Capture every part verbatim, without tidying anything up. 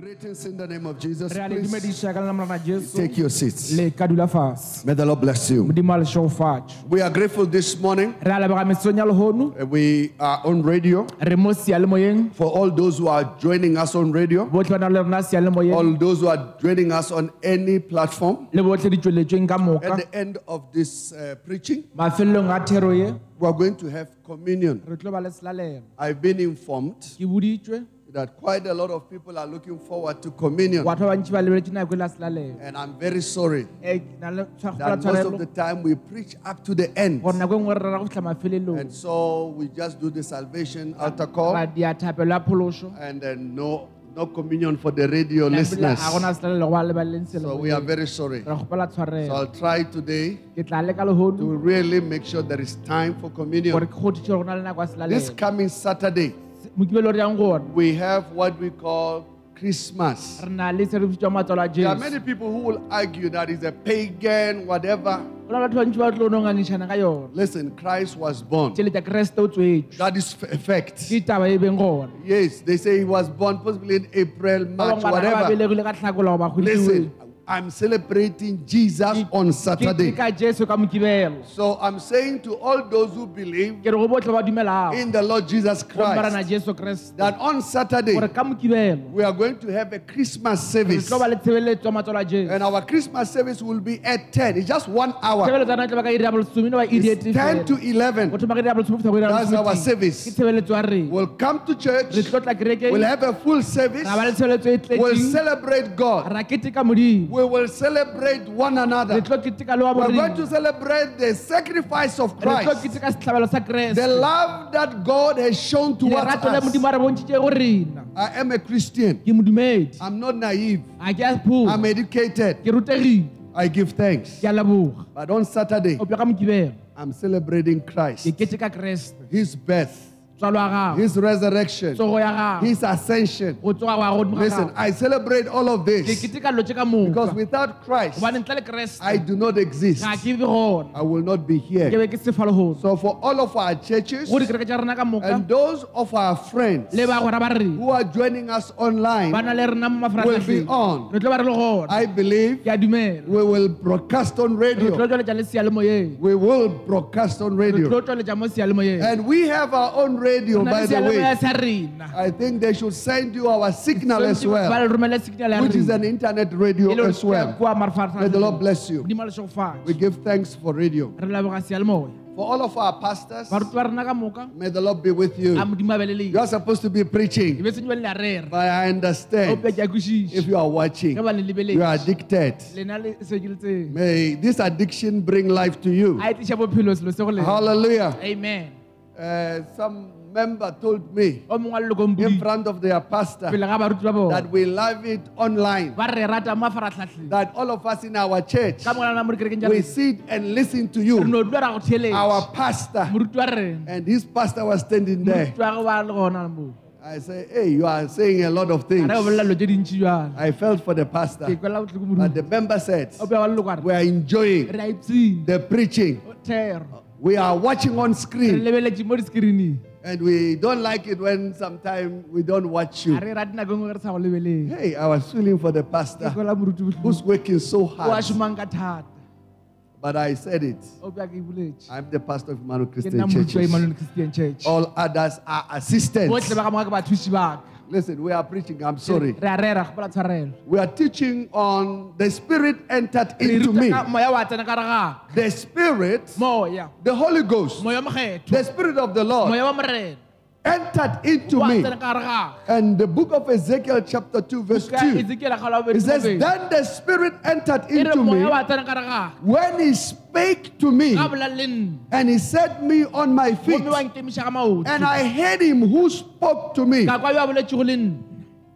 Greetings in the name of Jesus. Please take your seats. May the Lord bless you. We are grateful this morning. We are on radio. For all those who are joining us on radio, all those who are joining us on any platform, at the end of this uh, preaching, we are going to have communion. I've been informed that quite a lot of people are looking forward to communion. And I'm very sorry that most of the time we preach up to the end. And so we just do the salvation altar call and then no, no communion for the radio listeners. So we are very sorry. So I'll try today to really make sure there is time for communion. This coming Saturday, we have what we call Christmas. There are many people who will argue that it's a pagan, whatever. Listen, Christ was born. That is a fact. Yes, they say he was born possibly in April, March, whatever. Listen, I'm celebrating Jesus on Saturday. So I'm saying to all those who believe in the Lord Jesus Christ that on Saturday we are going to have a Christmas service. And our Christmas service will be at ten. It's just one hour. It's ten to eleven. That's our service. We'll come to church. We'll have a full service. We'll celebrate God. We will celebrate one another. We are going to celebrate the sacrifice of Christ, the love that God has shown towards us. I am a Christian. I'm not naive. I'm educated. I give thanks. But on Saturday, I'm celebrating Christ, his birth, his resurrection, his ascension. Listen, I celebrate all of this because without Christ, I do not exist. I will not be here. So for all of our churches and those of our friends who are joining us online will be on. I believe we will broadcast on radio. We will broadcast on radio. And we have our own radio. Radio, by the way, I think they should send you our signal as well, which is an internet radio as well. May the Lord bless you. We give thanks for radio. For all of our pastors, may the Lord be with you. You are supposed to be preaching, but I understand if you are watching, you are addicted. May this addiction bring life to you. Hallelujah. Amen. Uh, some member told me in front of their pastor that we love it online, that all of us in our church, we sit and listen to you, our pastor, and his pastor was standing there. I say, hey, you are saying a lot of things. I felt for the pastor. But the member said, we are enjoying the preaching. We are watching on screen. And we don't like it when sometimes we don't watch you. Hey, I was feeling for the pastor who's working so hard. But I said it. I'm the pastor of Manu Christian Church. All others are assistants. Listen, we are preaching. I'm sorry. We are teaching on the Spirit entered into me. The Spirit, the Holy Ghost, the Spirit of the Lord entered into me. And the book of Ezekiel chapter two verse two, it says, then the Spirit entered into me when he spake to me, and he set me on my feet, and I heard him who spoke to me.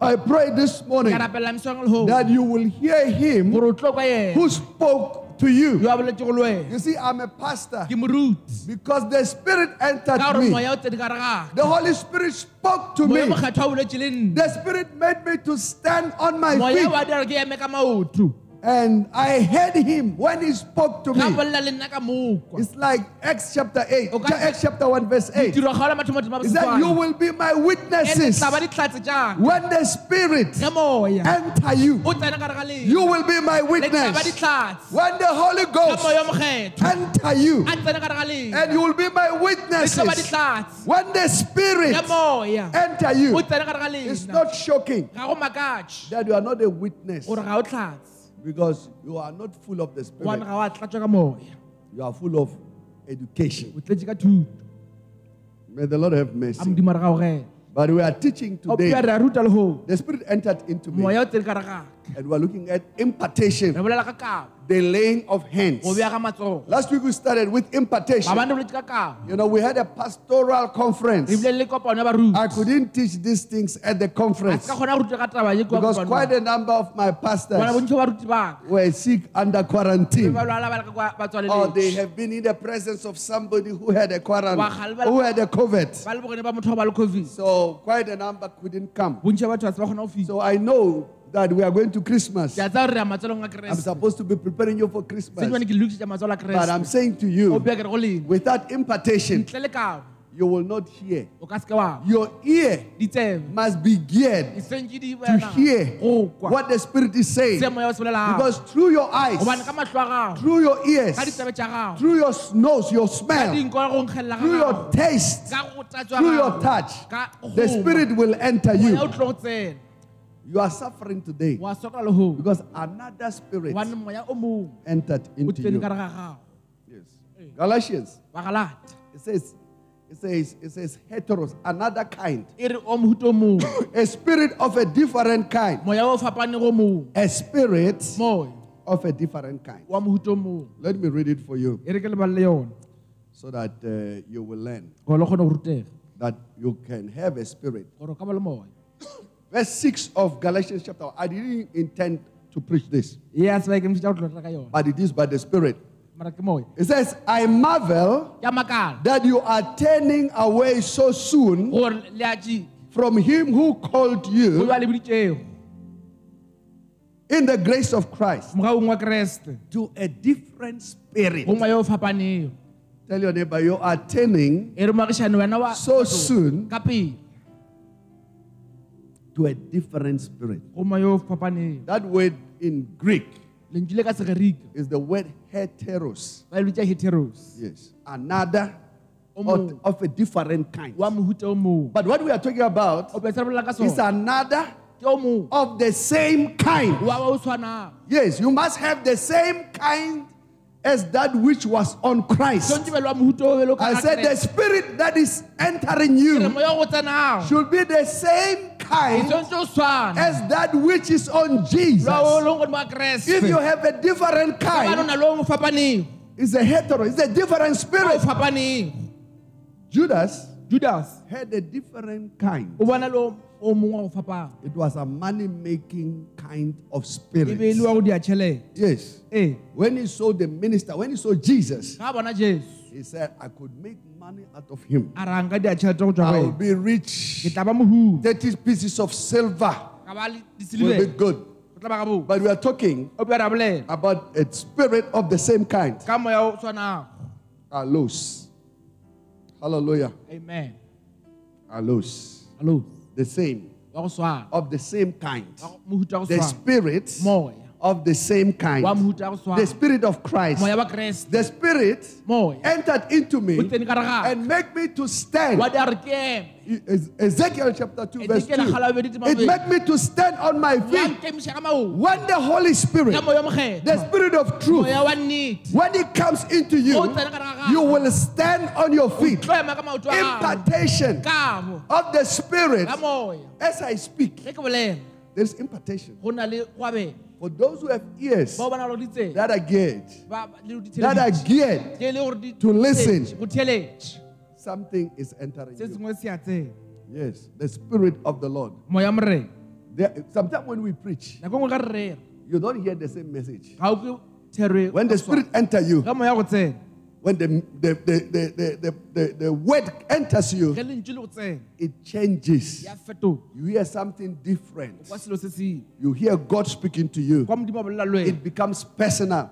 I pray this morning that you will hear him who spoke to you. You see, I'm a pastor because the Spirit entered me. The Holy Spirit spoke to me. The Spirit made me to stand on my feet. And I heard him when he spoke to me. It's like Acts chapter eight. Okay. Acts chapter one verse eight. He said, you will be my witnesses when the Spirit enter you. You will be my witness when the Holy Ghost enter you. And you will be my witnesses when the Spirit enter you. It's not shocking that you are not a witness, because you are not full of the Spirit. You are full of education. May the Lord have mercy. But we are teaching today. The Spirit entered into me. And we are looking at impartation. The laying of hands. Last week we started with impartation. You know, we had a pastoral conference. I couldn't teach these things at the conference because quite a number of my pastors were sick under quarantine. Or they have been in the presence of somebody who had a quarantine, who had a COVID. So quite a number couldn't come. So I know that we are going to Christmas. I'm supposed to be preparing you for Christmas. But I'm saying to you, without impartation, you will not hear. Your ear must be geared to hear what the Spirit is saying. Because through your eyes, through your ears, through your nose, your smell, through your taste, through your touch, the Spirit will enter you. You are suffering today because another spirit entered into you. Yes. Galatians. It says, it says, it says, heteros, another kind. A spirit of a different kind. A spirit of a different kind. Let me read it for you so that uh, you will learn that you can have a spirit. Verse six of Galatians chapter one. I didn't intend to preach this. Yes, but it is by the Spirit. It says, I marvel that you are turning away so soon from him who called you in the grace of Christ to a different spirit. Tell your neighbor, you are turning so soon to a different spirit. That word in Greek is the word heteros. Yes. Another of, of a different kind. But what we are talking about is another of the same kind. Yes, you must have the same kind as that which was on Christ. I said the spirit that is entering you should be the same kind as that which is on Jesus. If you have a different kind, it's a hetero, it's a different spirit. Judas, Judas had a different kind. It was a money-making kind of spirit. Yes. When he saw the minister, when he saw Jesus, he said, I could make money out of him. I will be rich. thirty pieces of silver will be good. But we are talking about a spirit of the same kind. Are loose. Hallelujah. Amen. Are loose. The same. Of the same kind. The spirit of the same kind. The Spirit of Christ. The Spirit entered into me and made me to stand. Ezekiel chapter two verse two. It made me to stand on my feet. When the Holy Spirit, the Spirit of truth, when it comes into you, you will stand on your feet. Impartation of the Spirit. As I speak, there's impartation. For those who have ears that are geared, that are geared to listen, something is entering you. Yes, the Spirit of the Lord. There, sometimes when we preach, you don't hear the same message. When the Spirit enters you, when the the the the the, the, the word enters you, it changes. You hear something different. You hear God speaking to you. It becomes personal.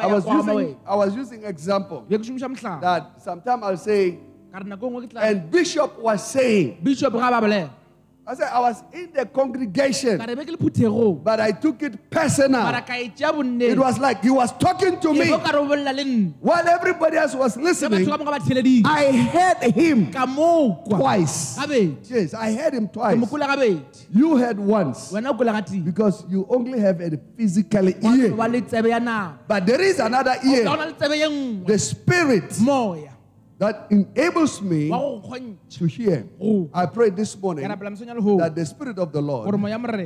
I was using I was using example that sometimes I'll say, and Bishop was saying, Bishop I said, I was in the congregation, but I took it personal. It was like he was talking to me while everybody else was listening. I heard him twice. Yes, I heard him twice. You heard once because you only have a physical ear. But there is another ear, the spirit, that enables me to hear. I pray this morning that the Spirit of the Lord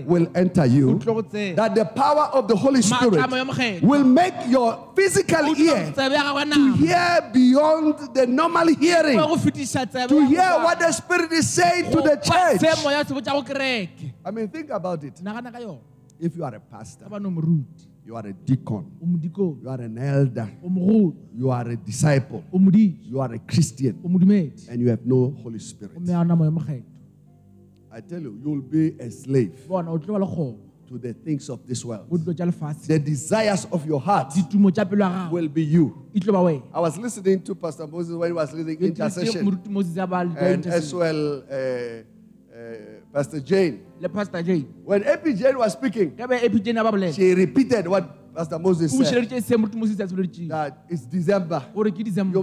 will enter you, that the power of the Holy Spirit will make your physical ear to hear beyond the normal hearing, to hear what the Spirit is saying to the church. I mean, think about it. If you are a pastor, you are a deacon, you are an elder, you are a disciple, you are a Christian, and you have no Holy Spirit, I tell you, you will be a slave to the things of this world. The desires of your heart will be you. I was listening to Pastor Moses when he was leading intercession, and as well uh, Uh, Pastor Jane. Le Pastor Jane. When A P Jane was speaking, she repeated what Pastor Moses said. That it's December. You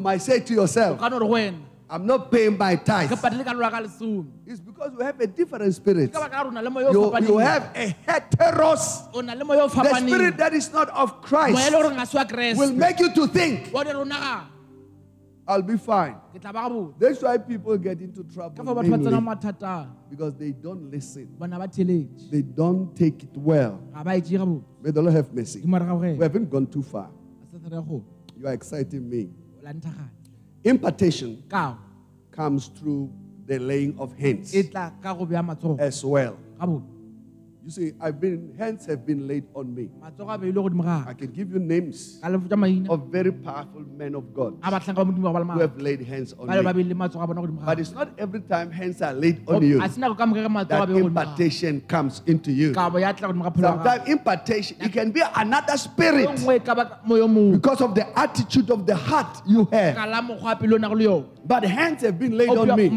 might say to yourself, I'm not paying my tithes. It's because we have a different spirit. You, you have a heteros. The spirit that is not of Christ will make you to think, I'll be fine. That's why people get into trouble mainly, because they don't listen. They don't take it well. May the Lord have mercy. We haven't gone too far. You are exciting me. Impartation comes through the laying of hands as well. You see, I've been, hands have been laid on me. I can give you names of very powerful men of God who have laid hands on me. But it's not every time hands are laid on you that impartation comes into you. Sometimes impartation, it can be another spirit because of the attitude of the heart you have. But hands have been laid on me,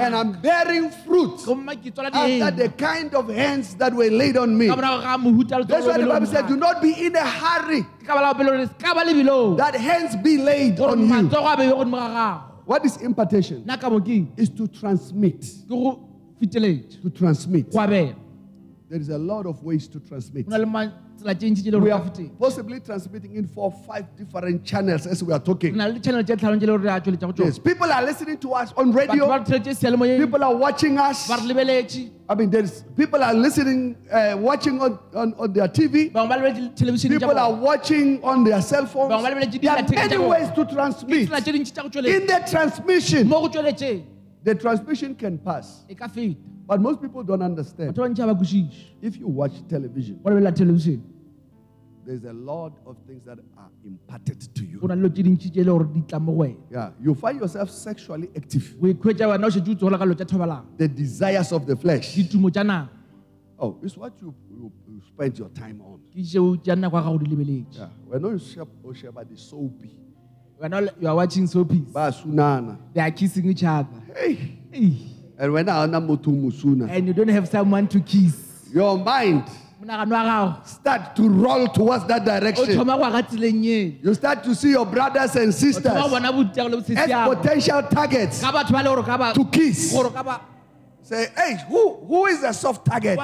and I'm bearing fruit after the kind of hands that were laid on me. That's why the Bible said, do not be in a hurry that hands be laid on you. What is impartation? Is to transmit. To transmit. There is a lot of ways to transmit. We are possibly transmitting in four, five different channels as we are talking. Yes, people are listening to us on radio. People are watching us. I mean, there's people are listening, uh, watching on, on, on their T V. People are watching on their cell phones. There are many ways to transmit. In the transmission, the transmission can pass. But most people don't understand. If you watch television, there's a lot of things that are imparted to you. Yeah, you find yourself sexually active. The desires of the flesh. Oh, it's what you, you, you spend your time on. Yeah, we're not sure about the soapy. You are watching soapies. They are kissing each other. Hey. Hey. And when and you don't have someone to kiss, your mind start to roll towards that direction. You start to see your brothers and sisters as potential targets to kiss. Say, hey, who, who is a soft target?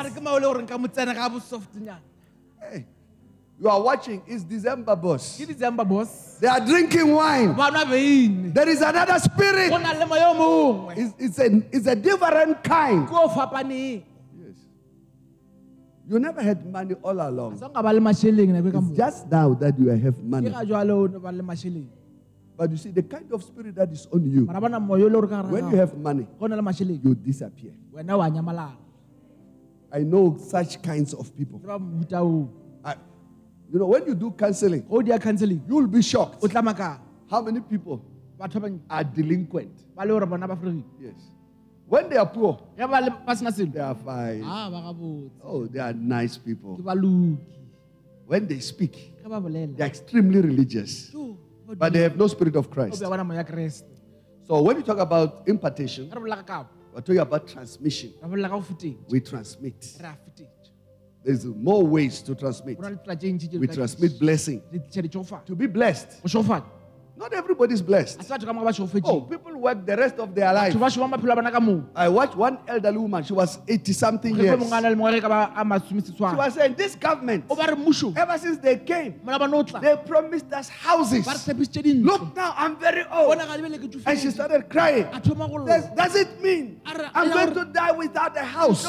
Hey, you are watching, it's December, boss. It's December, boss. They are drinking wine. There is another spirit. It's, it's, a, it's a different kind. Yes. You never had money all along. It's just now that you have money. But you see, the kind of spirit that is on you, when you have money, you disappear. I know such kinds of people. I, You know, when you do counseling, oh, they are counseling. You will be shocked How many people are delinquent? Yes. When they are poor, they are fine. Oh, they are nice people. When they speak, they are extremely religious. But they have no spirit of Christ. So when you talk about impartation, we're talking about transmission. We transmit. There's more ways to transmit. We transmit blessing. To be blessed. Not everybody's blessed. Oh, people work the rest of their life. I watched one elderly woman. She was eighty something years. She was saying, this government, ever since they came, they promised us houses. Look now, I'm very old. And she started crying. Does, does it mean I'm going to die without a house?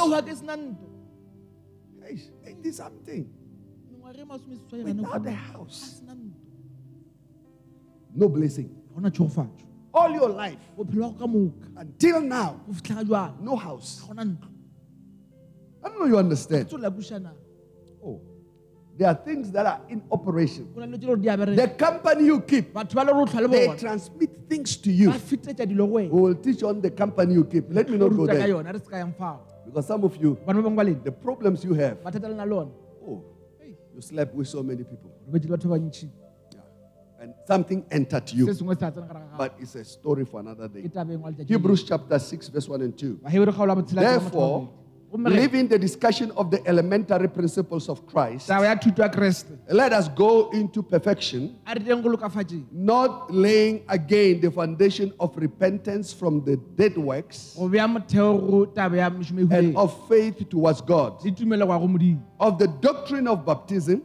eighty something. Without a house. No blessing. All your life. Until now. No house. I don't know you understand. Oh. There are things that are in operation. The company you keep, they transmit things to you. We will teach on the company you keep. Let me not go there. Because some of you, the problems you have, oh, you slept with so many people. And something entered you. But it's a story for another day. Hebrews chapter six, verse one and two. Therefore, leaving the discussion of the elementary principles of Christ, let us go into perfection, not laying again the foundation of repentance from the dead works and of faith towards God, of the doctrine of baptism,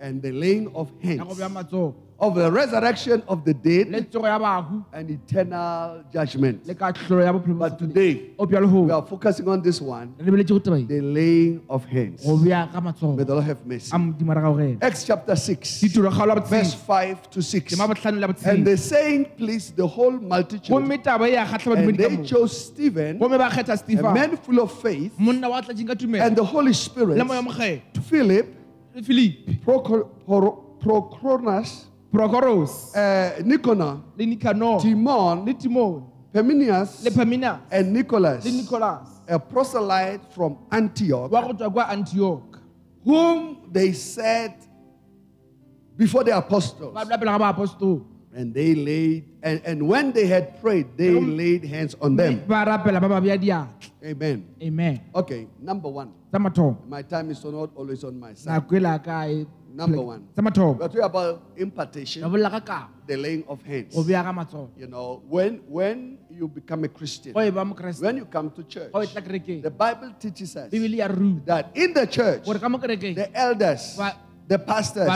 and the laying of hands, of the resurrection of the dead, and eternal judgment. But today, we are focusing on this one, the laying of hands. May the Lord have mercy. Acts chapter six, verse five to six. And the saying pleased the whole multitude, and they chose Stephen, a man full of faith, and the Holy Spirit, Philip, Philip, Procor, Pro, Prochorus, Prochorus, uh, Nicanor, Nicanor, Timon, Timon, Parmenius, Parmenius, and Nicholas, Nicholas, a proselyte from Antioch, Antioch, whom they set before the apostles, and they laid, and, and when they had prayed, they laid hands on them. Amen. Amen. Okay, number one. My time is not always on my side. Number one. We're talking about impartation, the laying of hands. You know, when, when you become a Christian, when you come to church, the Bible teaches us that in the church, the elders, the pastors,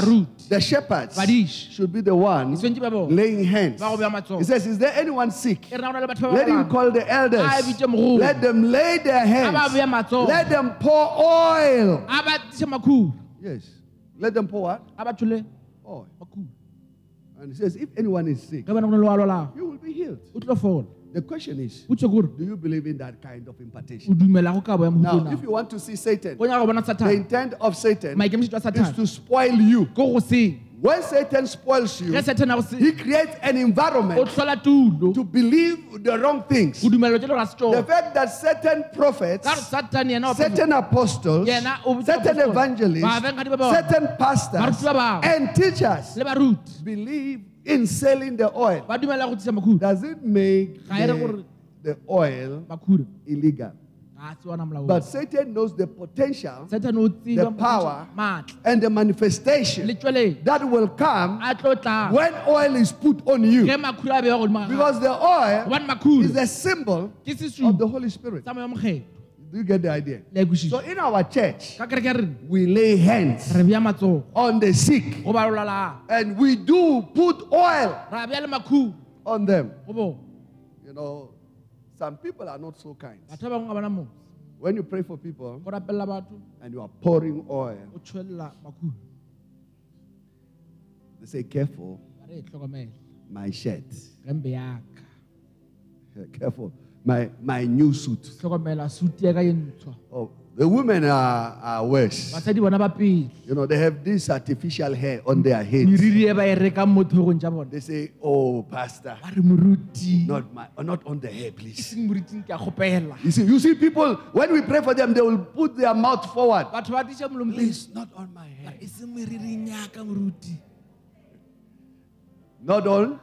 the shepherds should be the ones laying hands. He says, is there anyone sick? Let him call the elders. Let them lay their hands. Let them pour oil. Yes. Let them pour what? Oil. And he says, if anyone is sick, you will be healed. The question is, do you believe in that kind of impartation? Now, if you want to see Satan, the intent of Satan is to spoil you. When Satan spoils you, he creates an environment to believe the wrong things. The fact that certain prophets, certain apostles, certain evangelists, certain pastors, and teachers believe in selling the oil, does it make the, the oil illegal? But Satan knows the potential, the power, and the manifestation that will come when oil is put on you. Because the oil is a symbol of the Holy Spirit. Do you get the idea? So in our church, we lay hands on the sick. And we do put oil on them. You know, some people are not so kind. When you pray for people and you are pouring oil, they say, careful, my shirt. Careful. My, my new suit. Oh, The women are, are worse. You know, they have this artificial hair on their heads. They say, oh, pastor, not, my, not on the hair, please. You see, you see people, when we pray for them, they will put their mouth forward. Please, not on my hair. Not on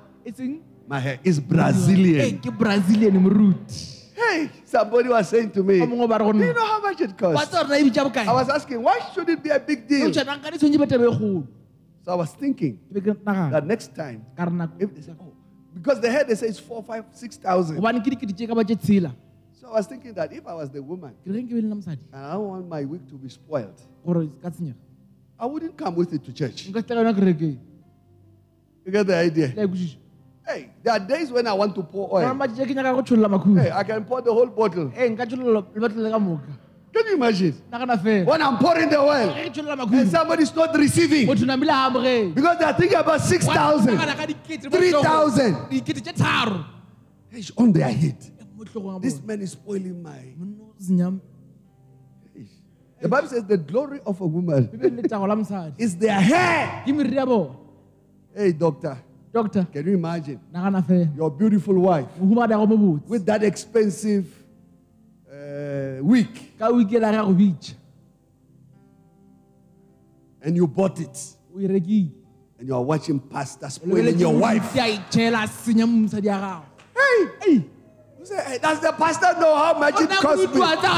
my hair. It's Brazilian. Hey, somebody was saying to me, do you know how much it costs? I was asking, why should it be a big deal? So I was thinking that next time, if they say, oh, because the head, they say it's four, five, six thousand. So I was thinking that if I was the woman, and I don't want my wig to be spoiled, I wouldn't come with it to church. You get the idea? Hey, there are days when I want to pour oil. Hey, I can pour the whole bottle. Can you imagine? When I'm pouring the oil and somebody's not receiving because they're thinking about six thousand, three thousand. It's on their head. This man is spoiling my... The Bible says the glory of a woman is their hair. Hey, doctor. Doctor, can you imagine your beautiful wife with that expensive uh, wig? And you bought it. And you are watching pastor spoiling your wife. Hey! Hey! You say, hey, does the pastor know how much it costs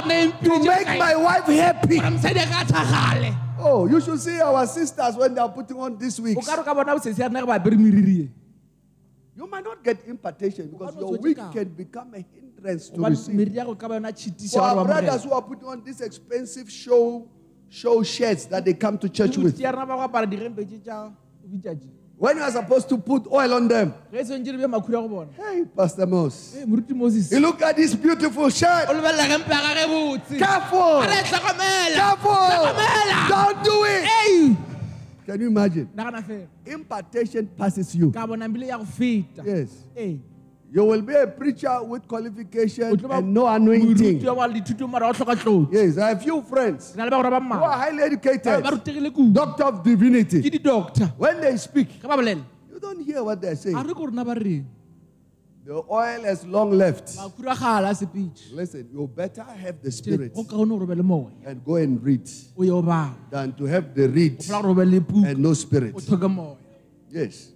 me to make my wife happy? Oh, you should see our sisters when they are putting on this wig. You might not get impartation because your wig can become a hindrance to receive. For our brothers who are putting on these expensive show, show shirts that they come to church with. When you are supposed to put oil on them. Hey, Pastor Moses. You look at this beautiful shirt. Careful. Careful. Don't do it. Can you imagine? Impartation passes you. Yes. You will be a preacher with qualification and no anointing. Yes, I have few friends who are highly educated, doctor of divinity. When they speak, you don't hear what they are saying. The oil has long left. Listen, you better have the spirit and go and read than to have the read and no spirit. Yes.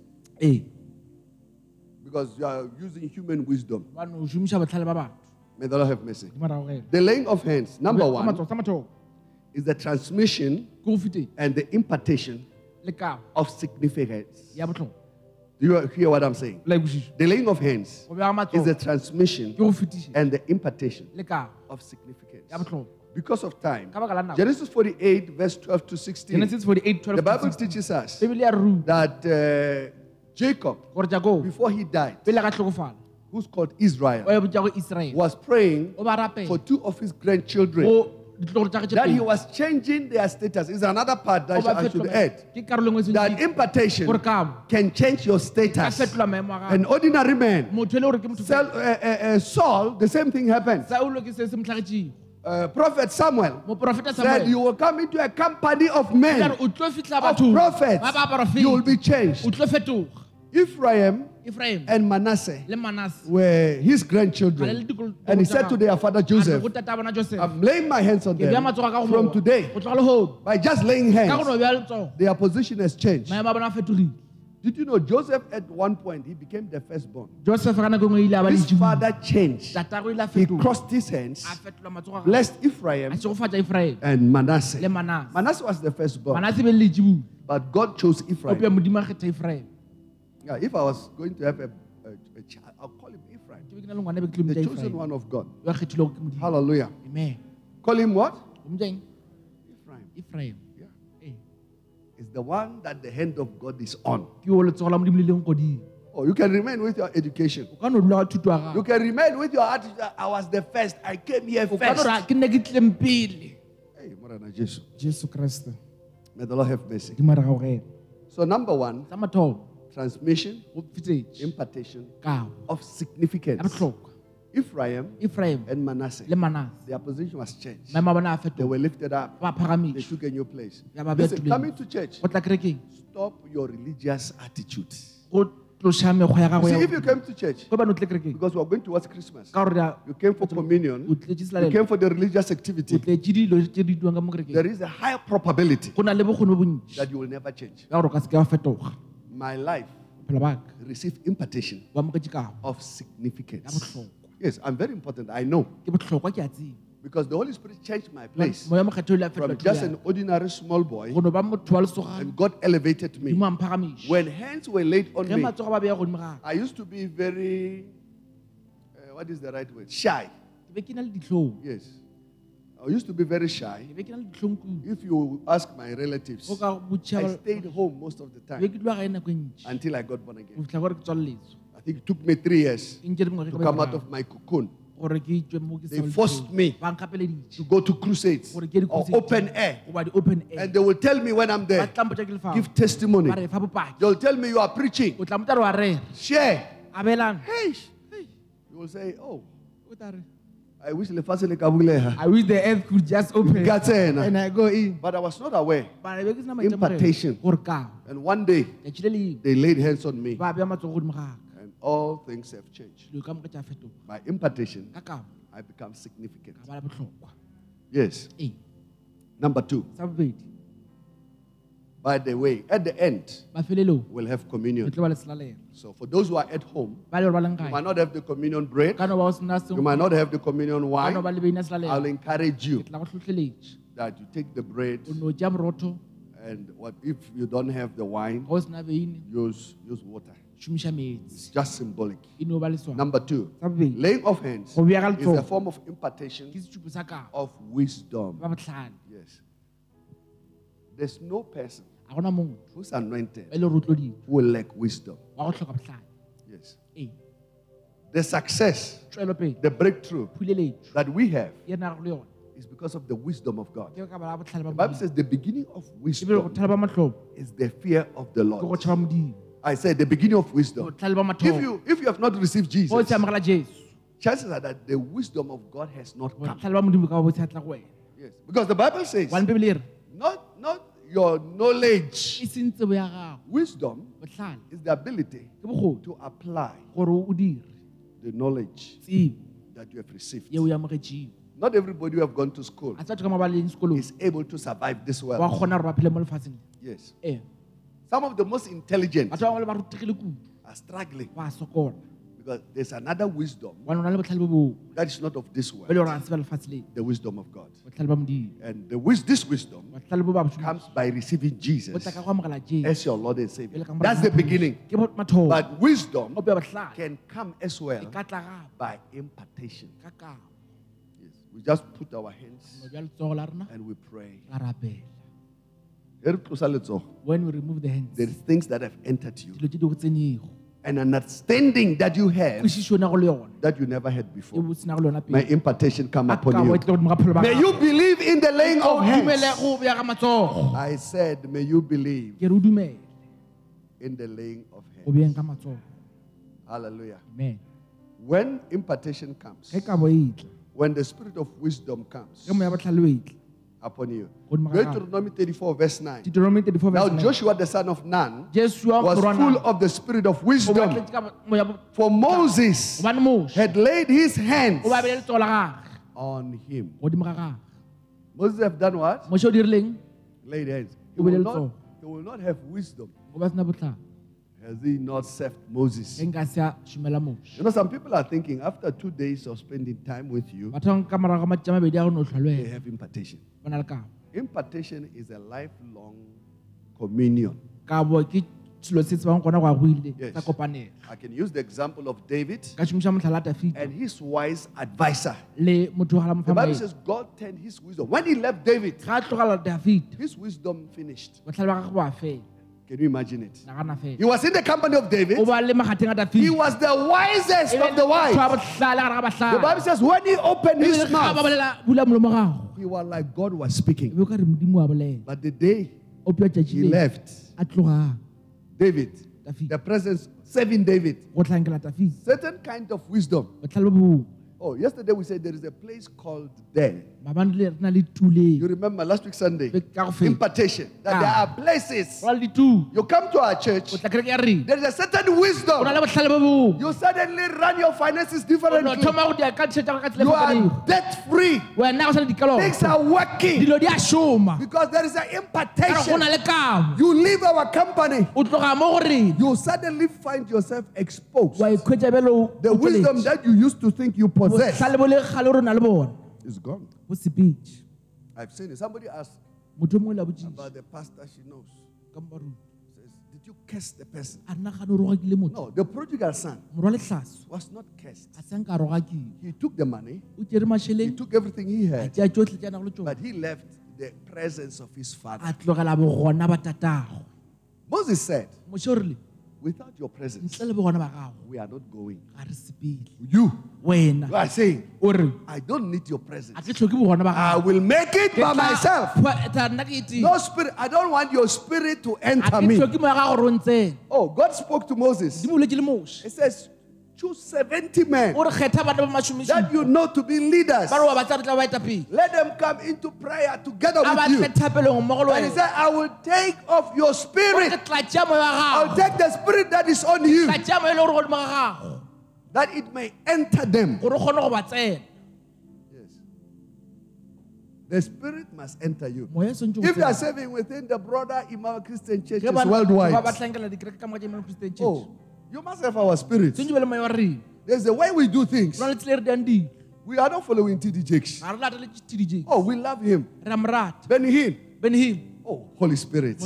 Because you are using human wisdom. May the Lord have mercy. The laying of hands, number one, is the transmission and the impartation of significance. Do you hear what I'm saying? The laying of hands is the transmission and the impartation of significance. Because of time, Genesis forty-eight, verse twelve to sixteen, the Bible teaches us that... Uh, Jacob, before he died, who's called Israel, was praying for two of his grandchildren that he was changing their status. Is another part that I should add. That impartation can change your status. An ordinary man, Saul, uh, uh, Saul the same thing happened. Uh, Prophet Samuel said, you will come into a company of men, of prophets, you will be changed. Ephraim and Manasseh were his grandchildren. And he said to their father Joseph, I'm laying my hands on them from today. By just laying hands, their position has changed. Did you know Joseph at one point, he became the firstborn. His father changed. He crossed his hands, blessed Ephraim and Manasseh. Manasseh was the firstborn. But God chose Ephraim. Yeah, if I was going to have a, a, a child, I'll call him Ephraim. The chosen one of God. Hallelujah. Amen. Call him what? Ephraim. Ephraim. Is the one that the hand of God is on. Oh, you can remain with your education. You can remain with your attitude. I was the first. I came here first. Hey, Jesus Christ. May the Lord have mercy. So number one, transmission, impartation of significance. Ephraim, Ephraim and Manasseh, their position was church. They were lifted up. They took a new place. Listen, coming to church, stop your religious attitude. See, if you came to church, because we are going towards Christmas, you came for communion, you came for the religious activity, there is a high probability that you will never change. My life received impartation of significance. Yes, I'm very important, I know. Because the Holy Spirit changed my place from just an ordinary small boy, and God elevated me. When hands were laid on me, I used to be very, uh, what is the right word? Shy. Yes. I used to be very shy. If you ask my relatives, I stayed home most of the time until I got born again. I think it took me three years to come out of my cocoon. They forced me to go to crusades or open air. And they will tell me when I'm there, give testimony. They'll tell me you are preaching. Share. Hey, you will say, oh, I wish the earth could just open and I go in. But I was not aware. Impartation. And one day, they laid hands on me. All things have changed. By impartation, I become significant. Yes. Number two. By the way, at the end, we'll have communion. So for those who are at home, you might not have the communion bread, you might not have the communion wine. I'll encourage you that you take the bread. And what if you don't have the wine, use, use water. It's just symbolic. Number two, laying of hands is a form of impartation of wisdom. Yes. There's no person who's anointed who will lack wisdom. Yes. The success, the breakthrough that we have is because of the wisdom of God. The Bible says the beginning of wisdom is the fear of the Lord. I said the beginning of wisdom. If you, if you have not received Jesus, chances are that the wisdom of God has not come. Yes. Because the Bible says, not, not your knowledge. Wisdom is the ability to apply the knowledge that you have received. Not everybody who have gone to school is able to survive this world. Yes. Some of the most intelligent are struggling because there's another wisdom that is not of this world, the wisdom of God. And the, this wisdom comes by receiving Jesus as your Lord and Savior. That's the beginning. But wisdom can come as well by impartation. Yes. We just put our hands and we pray. When we remove the hands, there are things that have entered you. An understanding that you have that you never had before. May impartation come upon you. May you believe in the laying of hands. I said, may you believe in the laying of hands. Hallelujah. Amen. When impartation comes, when the spirit of wisdom comes upon you. Deuteronomy thirty-four, verse nine. Now Joshua the son of Nun was full of the spirit of wisdom, for Moses had laid his hands on him. Moses have done what? Laid hands. He will not, he will not have wisdom. Has he not served Moses? You know, some people are thinking after two days of spending time with you, they have impartation. Impartation is a lifelong communion. Yes. I can use the example of David and his wise advisor. The Bible says God turned his wisdom. When he left David, his wisdom finished. Can you imagine it? He was in the company of David. He was the wisest of the wise. The Bible says when he opened his mouth, he was like God was speaking. But the day he left, David, the presence serving David, certain kind of wisdom Oh, yesterday we said there is a place called there. You remember last week Sunday? Impartation. That there are places. You come to our church. There is a certain wisdom. You suddenly run your finances differently. You are debt free. Things are working. Because there is an impartation. You leave our company. You suddenly find yourself exposed. The wisdom that you used to think you possess. It's gone. What's the beach? I've seen it. Somebody asked about the pastor she knows. Says, did you curse the person? No, the prodigal son was not cursed. He took the money. He took everything he had. But he left the presence of his father. Moses said, without your presence, we are not going. You, when you are saying, I don't need your presence. I will make it by myself. No spirit. I don't want your spirit to enter me. Oh, God spoke to Moses. He says, choose seventy men that you know to be leaders. Let them come into prayer together with you. And he said, I will take off your spirit. I'll take the spirit that is on you, that it may enter them. Yes. The spirit must enter you. If you are serving within the broader Manu Christian Church worldwide, oh, you must have our spirits. There's the way we do things. We are not following T D Jakes. Oh, we love him. Ben Hinn. Ben Hinn. Oh, Holy Spirit.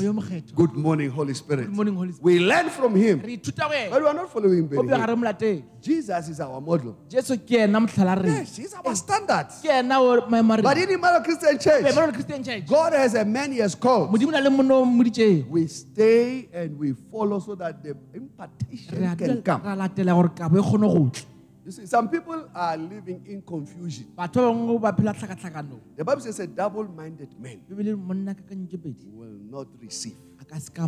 Good morning, Holy Spirit. Good morning, Holy Spirit. We learn from him. But we are not following Ben Hinn. Jesus is our model. Yes, he's our standard. But in the Manu Christian Church, God has a man he has called. We stay and we follow so that the impartation can come. You see, some people are living in confusion. The Bible says a double-minded man will not receive.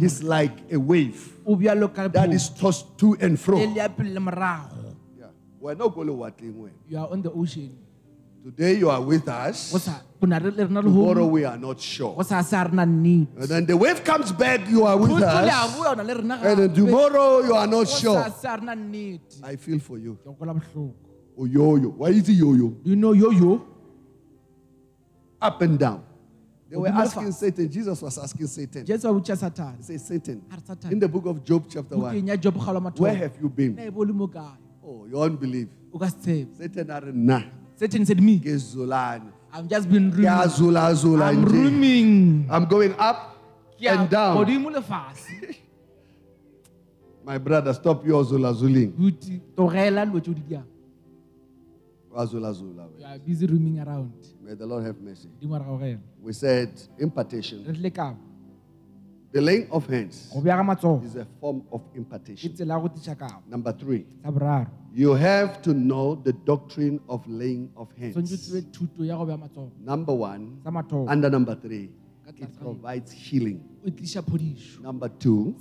It's like a wave that is tossed to and fro. Yeah. We're not going to what anyway. You are on the ocean. Today you are with us. Tomorrow we are not sure. And then the wave comes back, you are with us. And then tomorrow you are not sure. I feel for you. Oh, yo-yo. Why is it yo-yo? You know yo-yo? Up and down. They were asking Satan. Jesus was asking Satan. He said, Satan, in the book of Job chapter one, where have you been? Oh, you won't believe. Satan are nah. Satan said me. I'm just been rooming. I'm rooming. I'm going up and down. My brother, stop your zulazuling. You are busy rooming around. May the Lord have mercy. We said impartation. The laying of hands is a form of impartation. Number three, you have to know the doctrine of laying of hands. Number one, under number three, it provides healing. Number two,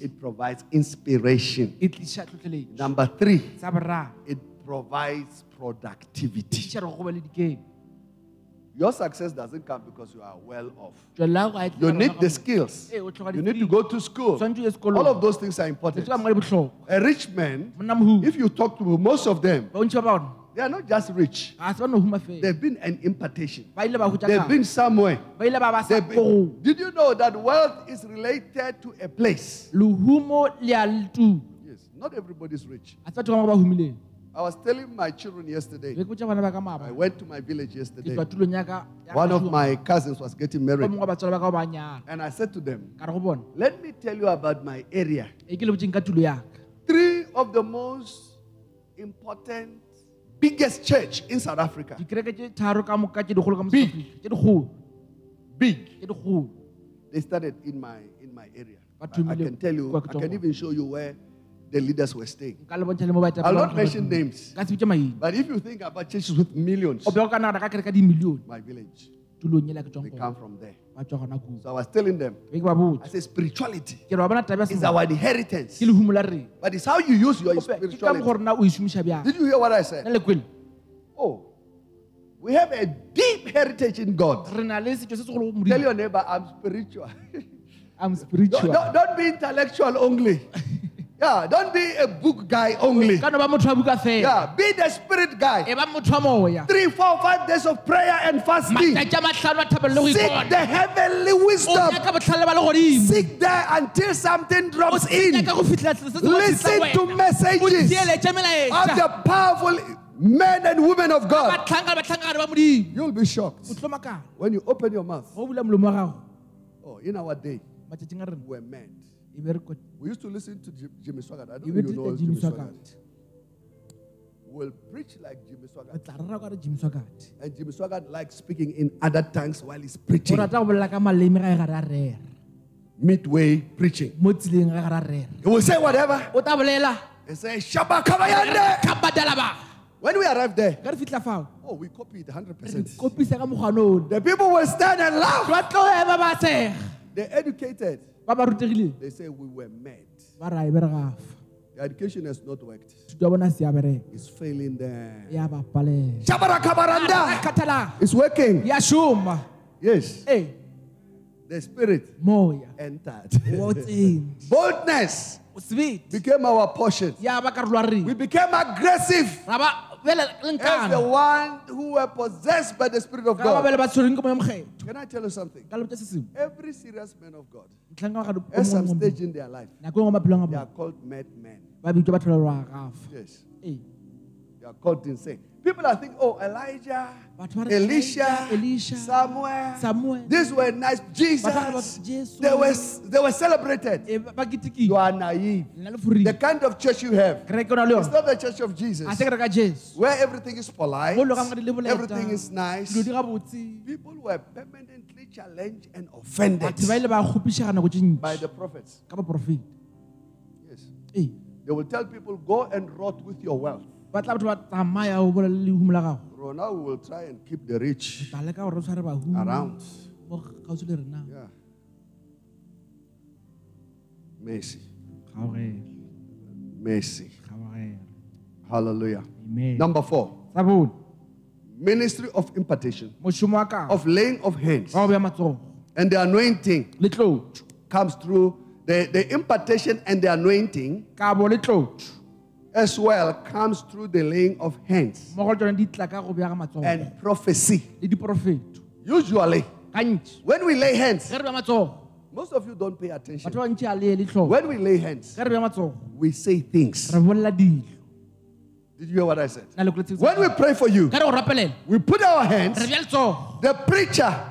it provides inspiration. Number three, it provides productivity. Your success doesn't come because you are well off. You need the skills. You need to go to school. All of those things are important. A rich man, if you talk to most of them, they are not just rich. They've been an impartation. They've been somewhere. They've been. Did you know that wealth is related to a place? Yes, not everybody's rich. I was telling my children yesterday. I went to my village yesterday. One of my cousins was getting married. And I said to them, let me tell you about my area. Three of the most important, biggest church in South Africa. Big. Big. They started in my, in my area. I, I can tell you, I can even show you where the leaders were staying. I'll not mention names. But if you think about churches with millions, my village, they come from there. So I was telling them, I said spirituality is our inheritance. But it's how you use your spirituality. Did you hear what I said? Oh, we have a deep heritage in God. Tell your neighbor, I'm spiritual. I'm spiritual. Don't, don't, don't be intellectual only. Yeah, don't be a book guy only. Yeah, be the spirit guy. Three, four, five days of prayer and fasting. Seek the heavenly wisdom. Seek there until something drops in. Listen to messages of the powerful men and women of God. You'll be shocked when you open your mouth. Oh, in our day, we're mad. We used to listen to Jimmy Swaggart. I don't know if you know Jimmy Swaggart. We'll preach like Jimmy Swaggart. And Jimmy Swaggart likes speaking in other tongues while he's preaching. Midway preaching. He will say whatever. And say, Shaba Kabayande. When we arrived there, oh, we copied one hundred percent. The people will stand and laugh. They're educated. They say we were mad. The education has not worked. It's failing there. It's working. Yes. The spirit entered. Boldness became our portion. We became aggressive as the one who were possessed by the Spirit of God. Can I tell you something? Every serious man of God at some stage in their life, they are called madmen. Yes. They are called insane. People are thinking, oh, Elijah, Elisha, Elisha, Samuel, Samuel, these were nice, Jesus, Jesus. They, were, they were celebrated. You are naive. The kind of church you have, it's not the church of Jesus, where everything is polite, everything is nice. People were permanently challenged and offended by the prophets. Yes. They will tell people, go and rot with your wealth. So now we will try and keep the rich around. Yeah. Mercy. Mercy. Hallelujah. Amen. Number four. Ministry of impartation. Of laying of hands. And the anointing comes through the, the impartation and the anointing. As well comes through the laying of hands and prophecy. Usually, when we lay hands, most of you don't pay attention. When we lay hands, we say things. Did you hear what I said? When we pray for you, we put our hands, the preacher,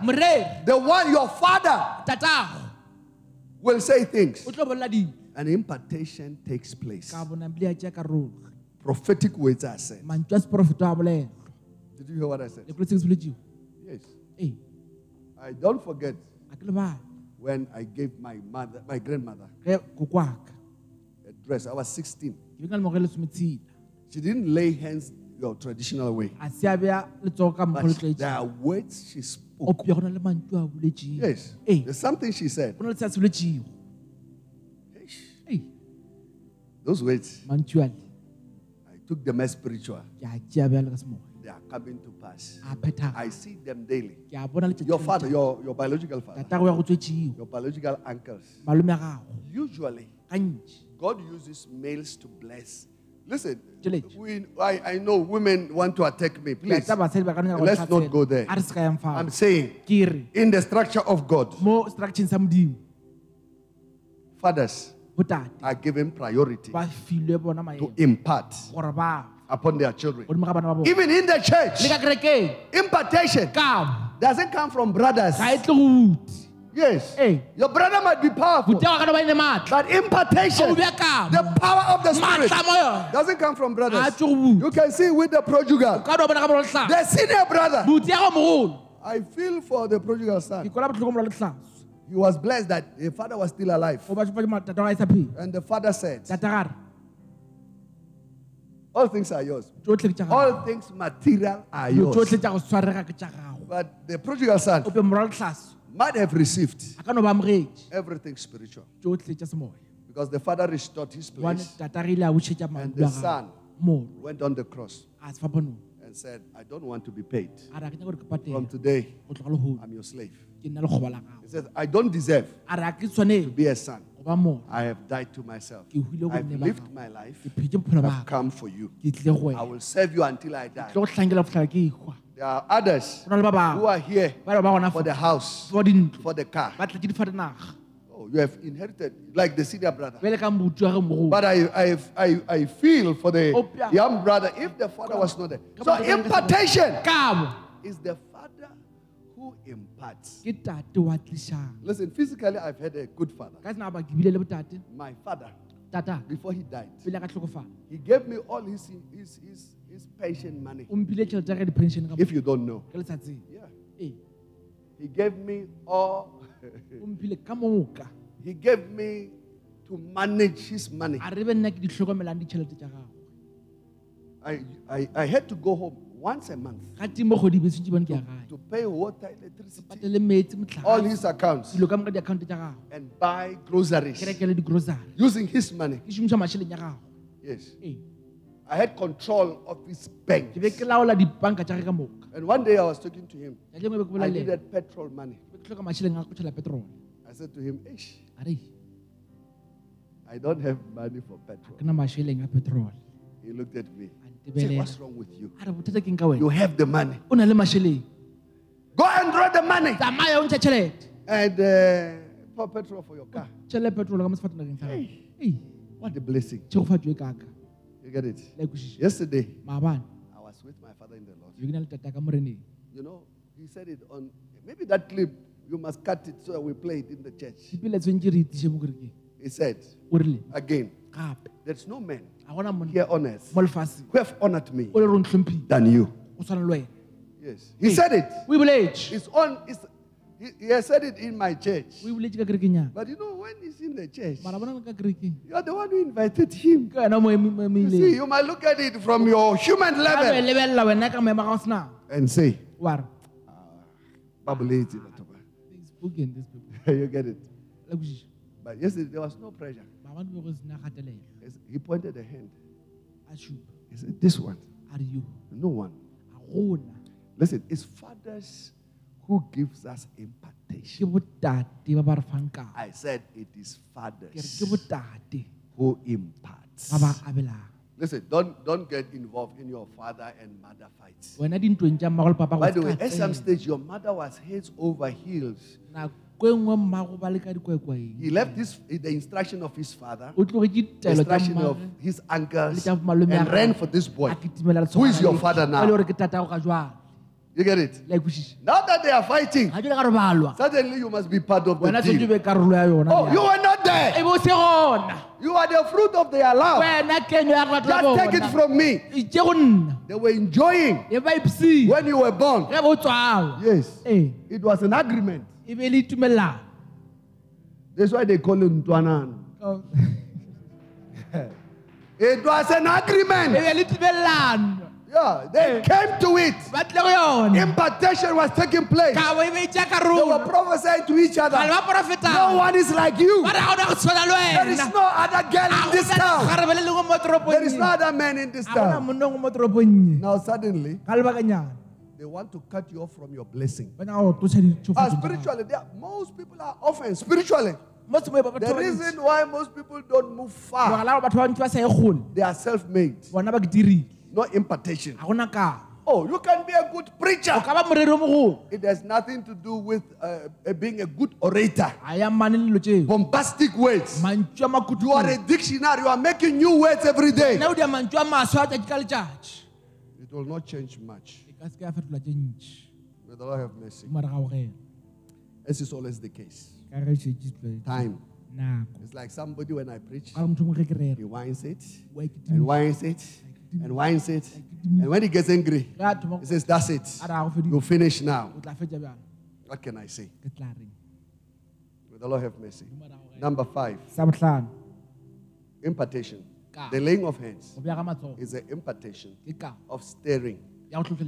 the one, your father, will say things. An impartation takes place. Prophetic words are said. Did you hear what I said? Yes. Hey. I don't forget when I gave my mother, my grandmother, a dress. I was sixteen. She didn't lay hands your traditional way. But there are words she spoke. Yes. Hey. There's something she said. Those words, I took them as spiritual. They are coming to pass. I see them daily. Your father, your, your biological father, your biological uncles. Usually, God uses males to bless. Listen, we, I, I know women want to attack me. Please, let's not go there. I'm saying, in the structure of God, fathers are given priority to impart upon their children. Even in the church, impartation doesn't come from brothers. Yes. Your brother might be powerful, but impartation, the power of the Spirit, doesn't come from brothers. You can see with the prodigal, the senior brother. I feel for the prodigal son. He was blessed that the father was still alive. And the father said, all things are yours. All things material are yours. But the prodigal son might have received everything spiritual. Because the father restored his place. And the son went on the cross and and said, I don't want to be paid. From today, I'm your slave. He said, I don't deserve to be a son. I have died to myself. I've lived my life. I've come for you. I will serve you until I die. There are others who are here for the house, for the car. Oh, you have inherited, like the senior brother. But I, I, I, I feel for the young brother if the father was not there. So impartation is the father who imparts. Listen, physically I've had a good father. My father, before he died, he gave me all his his his, his pension money. If you don't know, yeah, he gave me all. He gave me to manage his money. I I, I had to go home once a month to, to pay water, electricity, all his accounts, and buy groceries using his money. Yes. I had control of his bank. And one day I was talking to him. I needed petrol money. I said to him, Ish, I don't have money for petrol. He looked at me. Say, what's wrong with you? You have the money. Go and draw the money. And uh, pour petrol for your car. Hey, hey. What a blessing. You get it? Yesterday, I was with my father in the Lord. You know, he said it on, maybe that clip, you must cut it so we play it in the church. He said, again, there's no man here on earth who have honored me than you. Yes. He said it. It's on, it's, he has said it in my church. But you know, when he's in the church, you are the one who invited him. You see, you might look at it from your human level and say, uh, you get it. But yesterday, there was no pressure. He pointed a hand. He said, this one. No one. Listen, it's fathers who gives us impartation. I said it is fathers who imparts. Listen, don't, don't get involved in your father and mother fights. By the way, at some stage, your mother was heads over heels. He left his, the instruction of his father, the instruction of his uncles, and ran for this boy. Who is your father now? You get it? Now that they are fighting, suddenly you must be part of the deal. Oh, you were not there. You are the fruit of their love. Just take it from me. They were enjoying when you were born. Yes. It was an agreement. That's why they call him Ntwanan. Oh. It was an agreement. Yeah, they came to it. Impartation was taking place. They were prophesying to each other. No one is like you. There is no other girl in this town. There is no other man in this town. Now suddenly, they want to cut you off from your blessing. Uh, spiritually, they are, most people are often spiritually. The reason why most people don't move far, they are self-made. No impartation. Oh, you can be a good preacher. It has nothing to do with uh, being a good orator. Bombastic words. You are a dictionary. You are making new words every day. It will not change much. May the Lord have mercy. This is always the case. Time. It's like somebody when I preach, he winds it and winds it. And winds it. And when he gets angry, he says, that's it. You finish now. What can I say? May the Lord have mercy. Number five. Impartation. The laying of hands is an impartation of stirring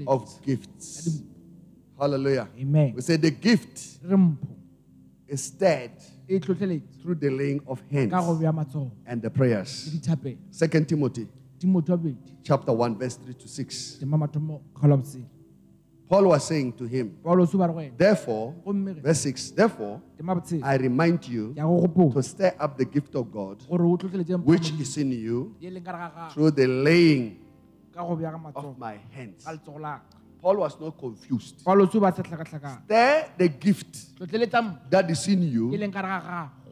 of gifts. Hallelujah. Amen. We say the gift is stirred through the laying of hands and the prayers. Second Timothy chapter one, verse three to six. Paul was saying to him, therefore, verse six, therefore, I remind you to stir up the gift of God, which is in you, through the laying of my hands. Paul was not confused. Stir the gift that is in you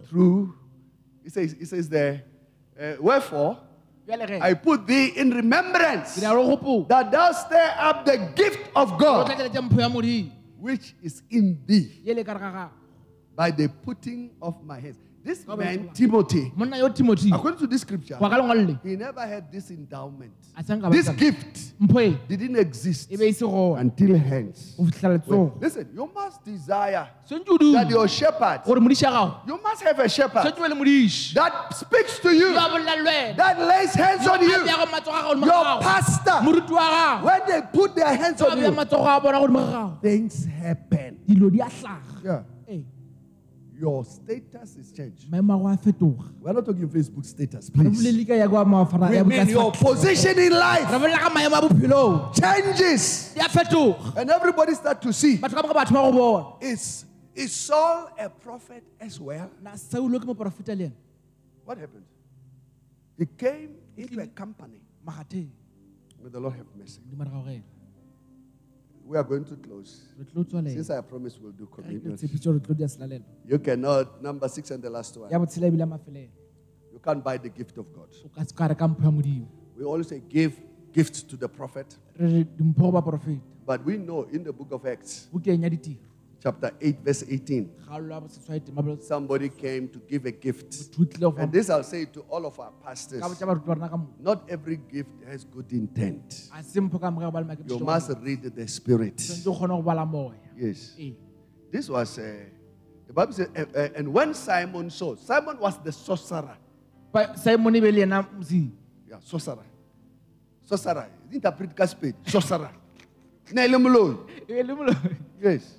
through, he says, he says there, uh, wherefore, I put thee in remembrance that thou stir up the gift of God which is in thee by the putting of my hands. This man, Timothy, according to this scripture, he never had this endowment. This gift didn't exist until hands. Wait, listen, you must desire that your shepherd, you must have a shepherd that speaks to you, that lays hands on you. Your pastor, when they put their hands on you, things happen. Yeah. Your status is changed. We're not talking Facebook status, please. We mean your position in life changes. And everybody start to see. Is, is Saul a prophet as well? What happened? He came into a company. May the Lord have mercy. We are going to close. Since I promise we'll do communion. You cannot, number six and the last one. You can't buy the gift of God. We always say give gifts to the prophet. But we know in the book of Acts, chapter eight, verse eighteen, somebody came to give a gift. And this I'll say to all of our pastors. Not every gift has good intent. You must read the Spirit. Yes. This was, uh, the Bible says, uh, uh, and when Simon saw, Simon was the sorcerer. Yeah, sorcerer. Sorcerer. Interpret Gospel. Sorcerer. Yes.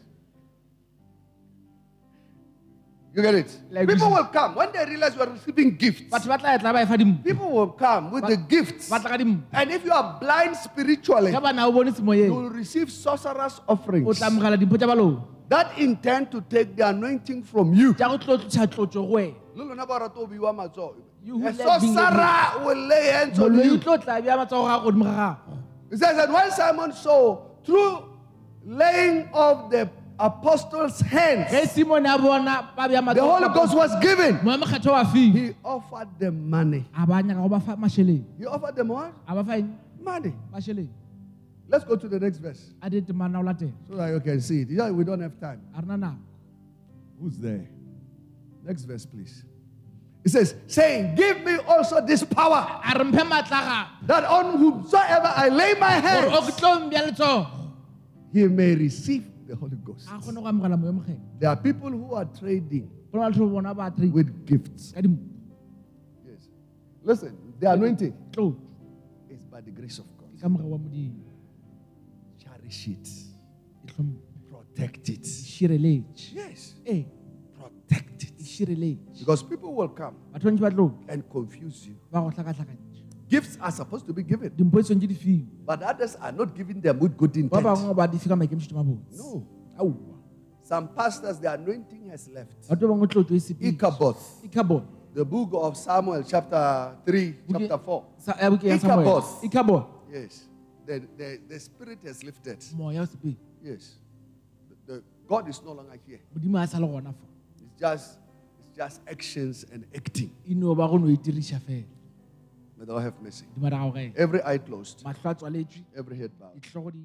You get it? Like people will come. When they realize you are receiving gifts, people will come with the gifts. And if you are blind spiritually, you will receive sorcerer's offerings that intend to take the anointing from you. A sorcerer will lay hands on you. It says that when Simon saw, through laying of the apostles' hands, the Holy Ghost was given. He offered them money. He offered them what? Money. Let's go to the next verse, so that you can see it. We don't have time. Who's there? Next verse, please. It says, saying, give me also this power, that on whomsoever I lay my hands, he may receive the Holy Ghost. There are people who are trading with gifts. Yes. Listen, the anointing is by the grace of God. Cherish it. Protect it. Yes. Protect it. Because people will come and confuse you. Gifts are supposed to be given, but others are not giving them with good intent. No. Some pastors, the anointing has left. Ichabod. The book of Samuel, chapter three, chapter four. Ichabod. Yes. The, the, the spirit has lifted. Yes. The, the God is no longer here. It's just, it's just actions and acting. May the Lord have mercy. Every eye closed. Every head bowed.